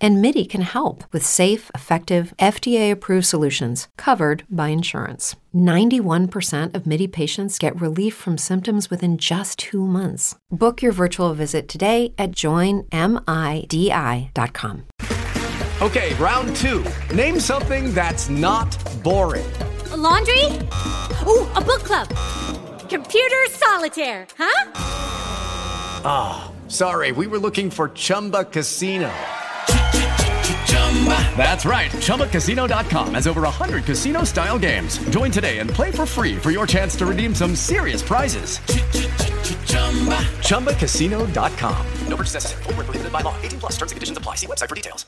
and Midi can help with safe, effective, FDA-approved solutions covered by insurance. 91% of Midi patients get relief from symptoms within just 2 months. Book your virtual visit today at joinmidi.com. Okay, round two. Name something that's not boring. A laundry? Ooh, a book club. Computer solitaire, huh? Ah, oh, sorry, we were looking for Chumba Casino. That's right. ChumbaCasino.com has over 100 casino-style games. Join today and play for free for your chance to redeem some serious prizes. ChumbaCasino.com. No purchase necessary. Void where prohibited by law. 18 plus. Terms and conditions apply. See website for details.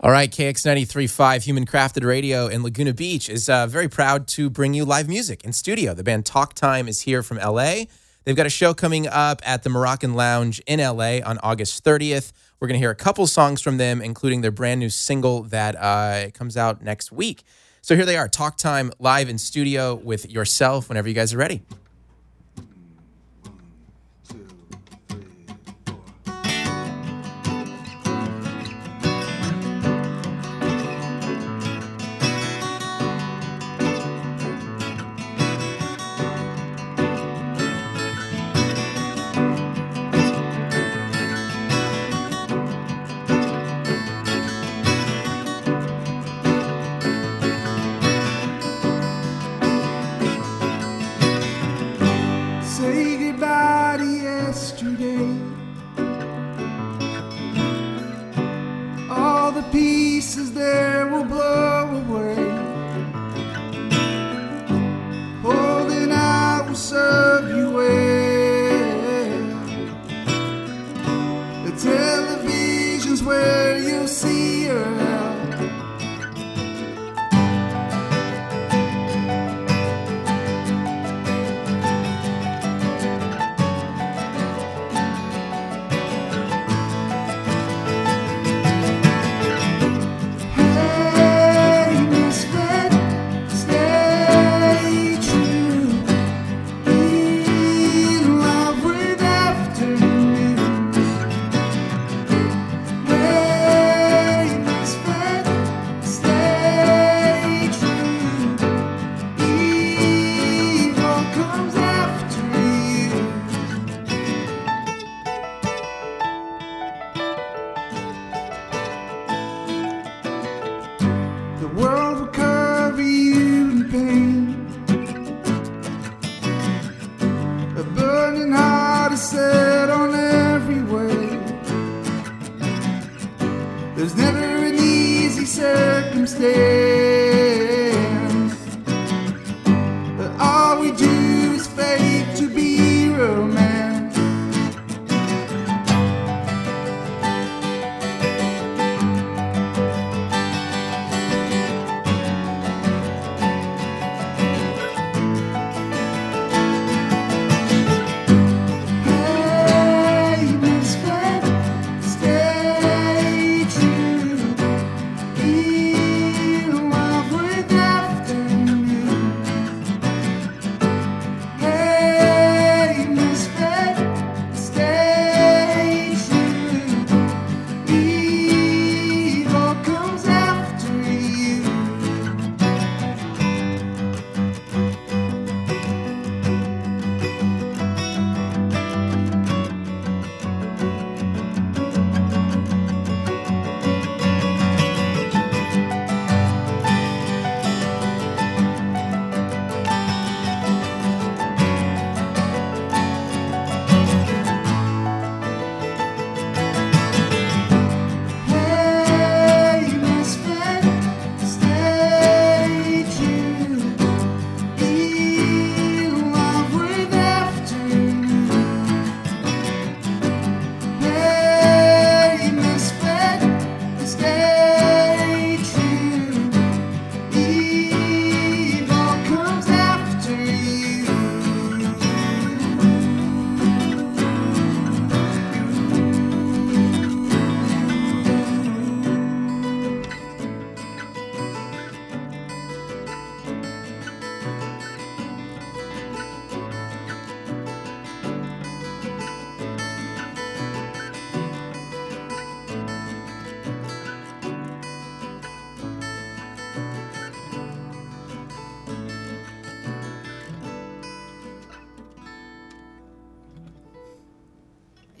All right, KX 93.5 Human Crafted Radio in Laguna Beach is very proud to bring you live music in studio. The band Talk Time is here from L.A. They've got a show coming up at the Moroccan Lounge in L.A. on August 30th. We're going to hear a couple songs from them, including their brand new single that comes out next week. So here they are, Talk Time live in studio with yourself whenever you guys are ready. Pieces there will blow away. Holding out will serve you well. The television's where you'll see her.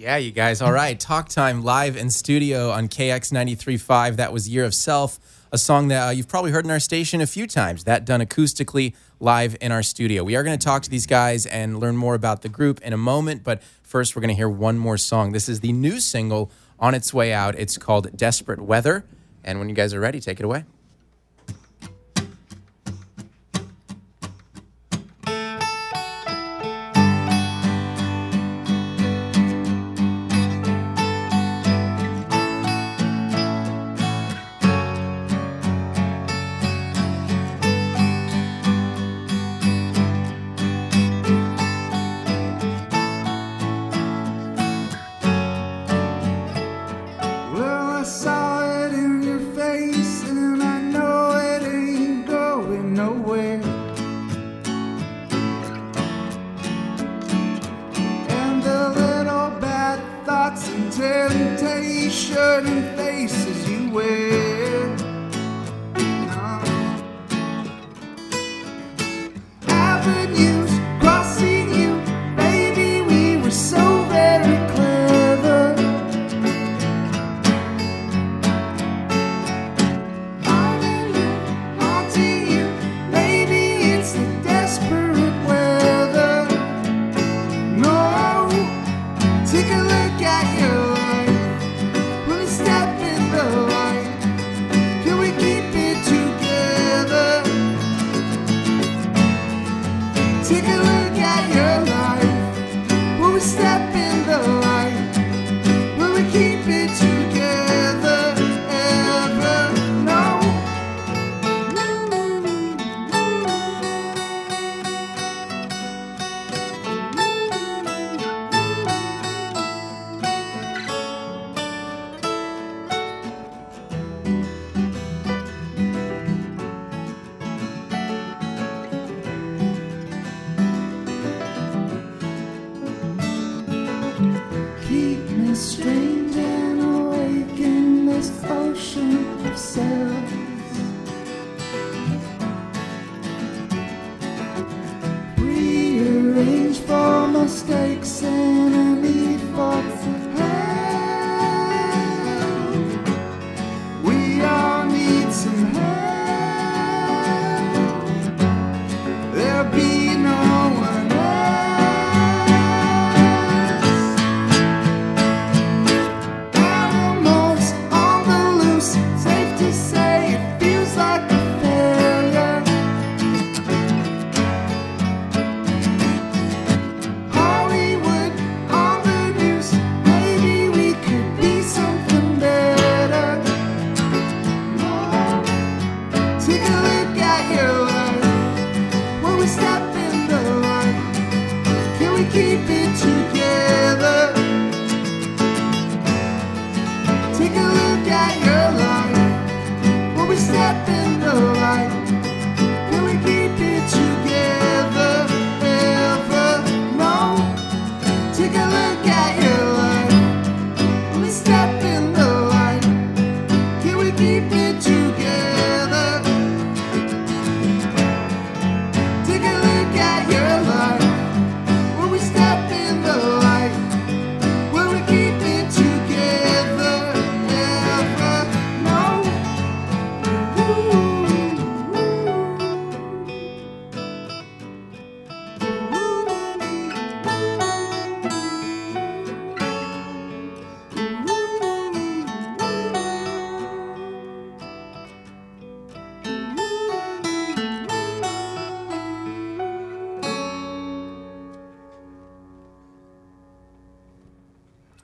Yeah, you guys. All right. Talk Time live in studio on KX 93.5. That was Year of Self, a song that you've probably heard in our station a few times. That done acoustically live in our studio. We are going to talk to these guys and learn more about the group in a moment. But first, we're going to hear one more song. This is the new single on its way out. It's called Desperate Weather. And when you guys are ready, take it away.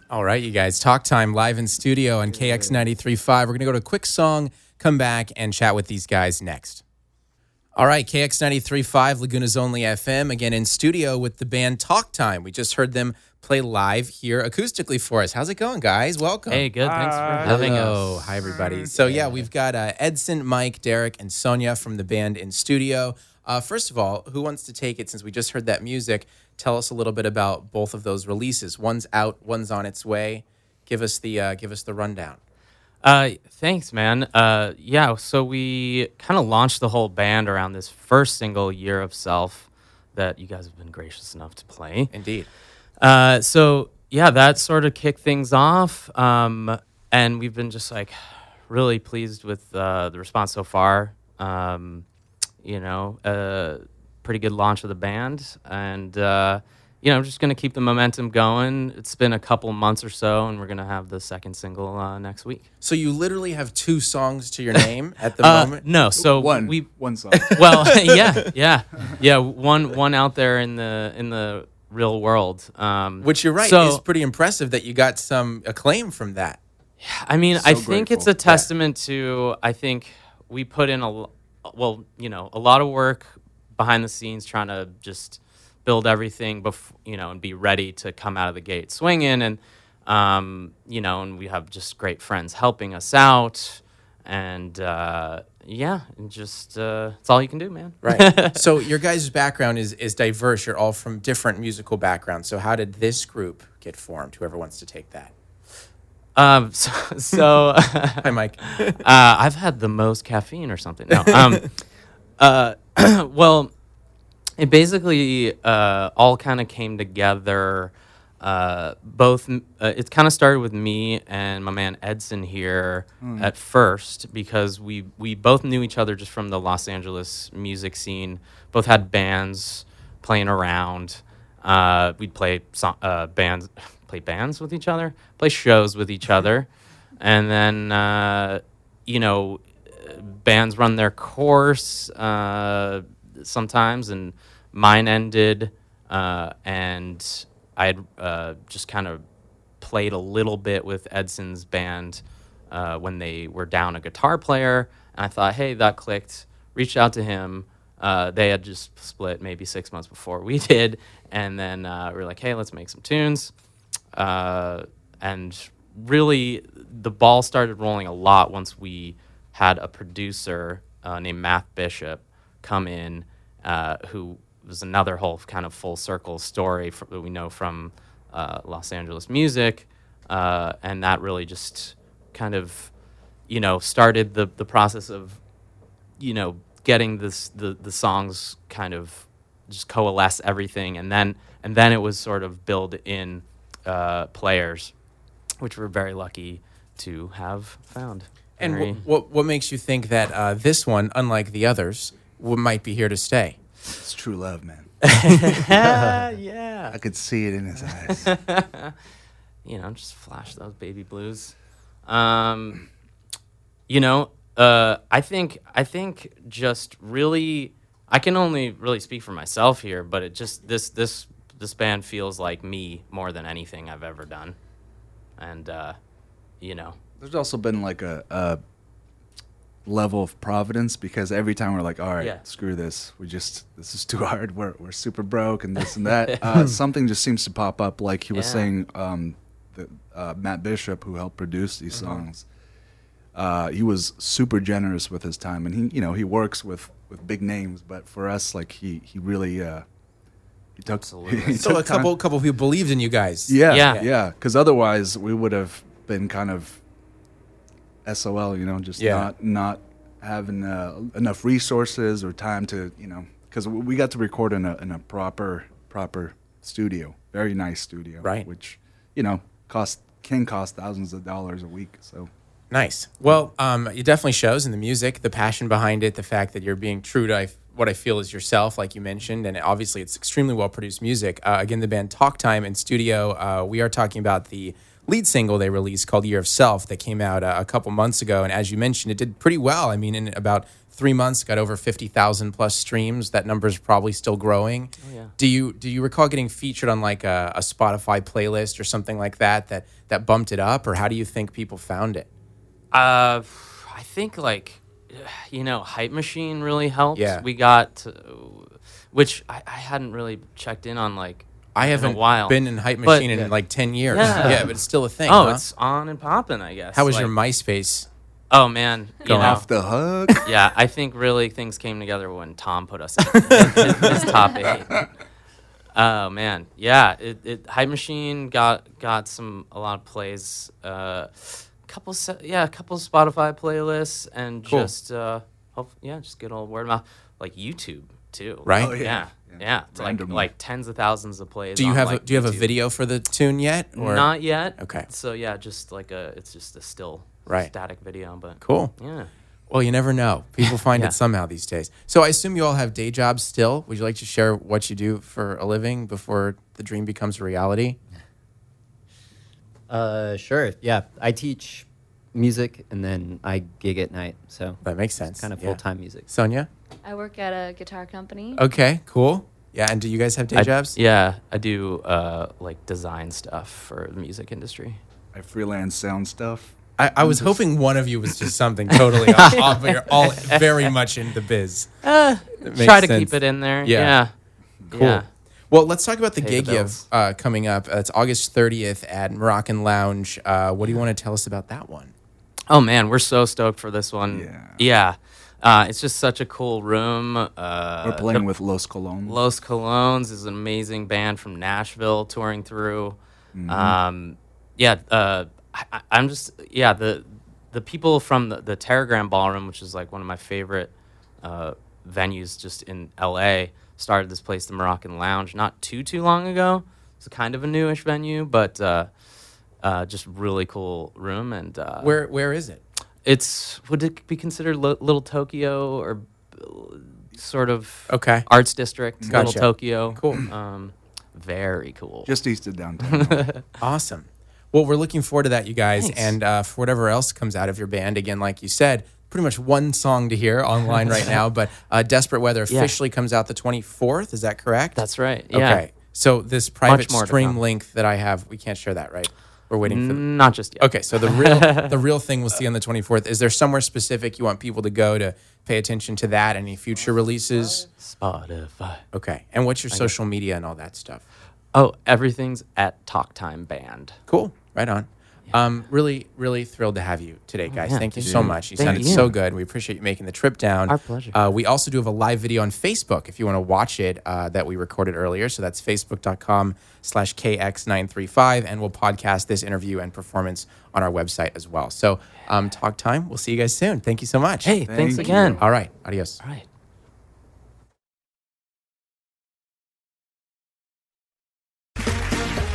All right, you guys. Talk Time live in studio on KX 93.5. We're going to go to a quick song, come back, and chat with these guys next. All right, KX 93.5, Laguna's Only FM, again in studio with the band Talk Time. We just heard them play live here acoustically for us. How's it going, guys? Welcome. Hey, good. Thanks for having us. Hi, everybody. So, yeah, we've got Edson, Mike, Derek, and Sonia from the band in studio. First of all, who wants to take it since we just heard that music? Tell us a little bit about both of those releases. One's out, one's on its way. Give us the rundown. Thanks, man. So we kind of launched the whole band around this first single, Year of Self, that you guys have been gracious enough to play. Indeed. So yeah, that sort of kicked things off. And we've been just like really pleased with the response so far. Pretty good launch of the band. And, I'm just going to keep the momentum going. It's been a couple months or so, and we're going to have the second single next week. So you literally have two songs to your name at the moment? No, so one song. Well, yeah. One out there in the real world. Which you're right, so, is pretty impressive that you got some acclaim from that. I mean, so I think it's a testament to, I think we put in a lot of work behind the scenes trying to just build everything and be ready to come out of the gate swinging. And, and we have just great friends helping us out. And, it's all you can do, man. Right. So your guys' background is diverse. You're all from different musical backgrounds. So how did this group get formed? Whoever wants to take that. Hi, Mike. I've had the most caffeine or something. No. Well, it basically all kind of came together. It kind of started with me and my man Edson here at first, because we both knew each other just from the Los Angeles music scene. Both had bands playing around. We'd play bands with each other, play shows with each other, and then bands run their course sometimes, and mine ended, and I had just kind of played a little bit with Edson's band when they were down a guitar player, and I thought, hey, that clicked. Reached out to him. They had just split maybe 6 months before we did, and then we were like, hey, let's make some tunes. And really, the ball started rolling a lot once we had a producer named Matt Bishop come in, who was another whole kind of full circle story that we know from Los Angeles music. And that really just kind of, started the process of, getting the songs kind of just coalesce everything. And then it was sort of build in players, which we're very lucky to have found. And what makes you think that this one, unlike the others, might be here to stay? It's true love, man. Yeah. I could see it in his eyes. Just flash those baby blues. I think just really, I can only really speak for myself here, but it just, this band feels like me more than anything I've ever done. And, there's also been like a level of providence, because every time we're like, all right, screw this. This is too hard. We're super broke and this and that. Something just seems to pop up. Like he was saying, Matt Bishop, who helped produce these songs, he was super generous with his time. And he works with big names, but for us, like he really, so a couple who believed in you guys. Yeah. Because otherwise we would have been kind of SOL, not having enough resources or time to, because we got to record in a proper studio, very nice studio, right? Which can cost thousands of dollars a week. So nice. Well, it definitely shows in the music, the passion behind it, the fact that you're being true to what I feel is yourself, like you mentioned, and obviously it's extremely well-produced music. Again, the band Talk Time in studio. We are talking about the lead single they released called Year of Self that came out a couple months ago. And as you mentioned, it did pretty well. I mean, in about 3 months, got over 50,000 plus streams. That number is probably still growing. Oh, yeah. Do you recall getting featured on like a Spotify playlist or something like that bumped it up? Or how do you think people found it? I think like, Hype Machine really helped. Yeah. We got, which I hadn't really checked in on, like, I haven't in a while. Been in Hype Machine in like 10 years. Yeah, but it's still a thing. Oh, it's on and popping, I guess. How was your MySpace? Oh, man. Going off the hook. Yeah, I think really things came together when Tom put us in his top 8. Oh, man. Yeah, Hype Machine got a lot of plays. A couple Spotify playlists, and just good old word of mouth, like YouTube too. Right? Oh, yeah. Yeah, it's like tens of thousands of plays. Do you have a video for the tune yet? Or? Not yet. Okay. So yeah, just like it's just a still static video. But cool. Yeah. Well, you never know. People find it somehow these days. So I assume you all have day jobs still. Would you like to share what you do for a living before the dream becomes reality? Sure. Yeah, I teach music and then I gig at night. So that makes sense. Kind of full-time music. Sonia? I work at a guitar company. Okay, cool. Yeah, and do you guys have day jobs? Yeah, I do design stuff for the music industry. I freelance sound stuff. I was hoping one of you was just something totally off, but you're all very much in the biz. Try to keep it in there. Yeah. Cool. Yeah. Well, let's talk about the gig you have coming up. It's August 30th at Moroccan Lounge. What do you want to tell us about that one? Oh, man, we're so stoked for this one. Yeah. It's just such a cool room. We're playing with Los Colognes. Los Colognes is an amazing band from Nashville touring through. Mm-hmm. The people from the Teragram Ballroom, which is like one of my favorite venues just in LA, started this place, the Moroccan Lounge, not too long ago. It's kind of a newish venue, but just really cool room. And where is it? Would it be considered Little Tokyo or sort of arts district? Gotcha. Little Tokyo, cool, very cool. Just east of downtown. Awesome. Well, we're looking forward to that, you guys. Thanks. And for whatever else comes out of your band, again, like you said, pretty much one song to hear online right now, but Desperate Weather officially comes out the 24th. Is that correct? That's right. Yeah. Okay. So this private stream link that I have, we can't share that, right? We're waiting for them. Not just yet. Okay. So the real thing we'll see on the 24th. Is there somewhere specific you want people to go to pay attention to that? Any future releases? Spotify. Okay. And what's your social media and all that stuff? Oh, everything's at TalkTimeBand. Cool. Right on. Yeah. Really, really thrilled to have you today, guys. Yeah, thank you so much. You sounded so good. We appreciate you making the trip down. Our pleasure. We also do have a live video on Facebook if you want to watch it that we recorded earlier. So that's facebook.com/KX935. And we'll podcast this interview and performance on our website as well. So Talk Time. We'll see you guys soon. Thank you so much. Hey, thanks again. All right. Adios. All right.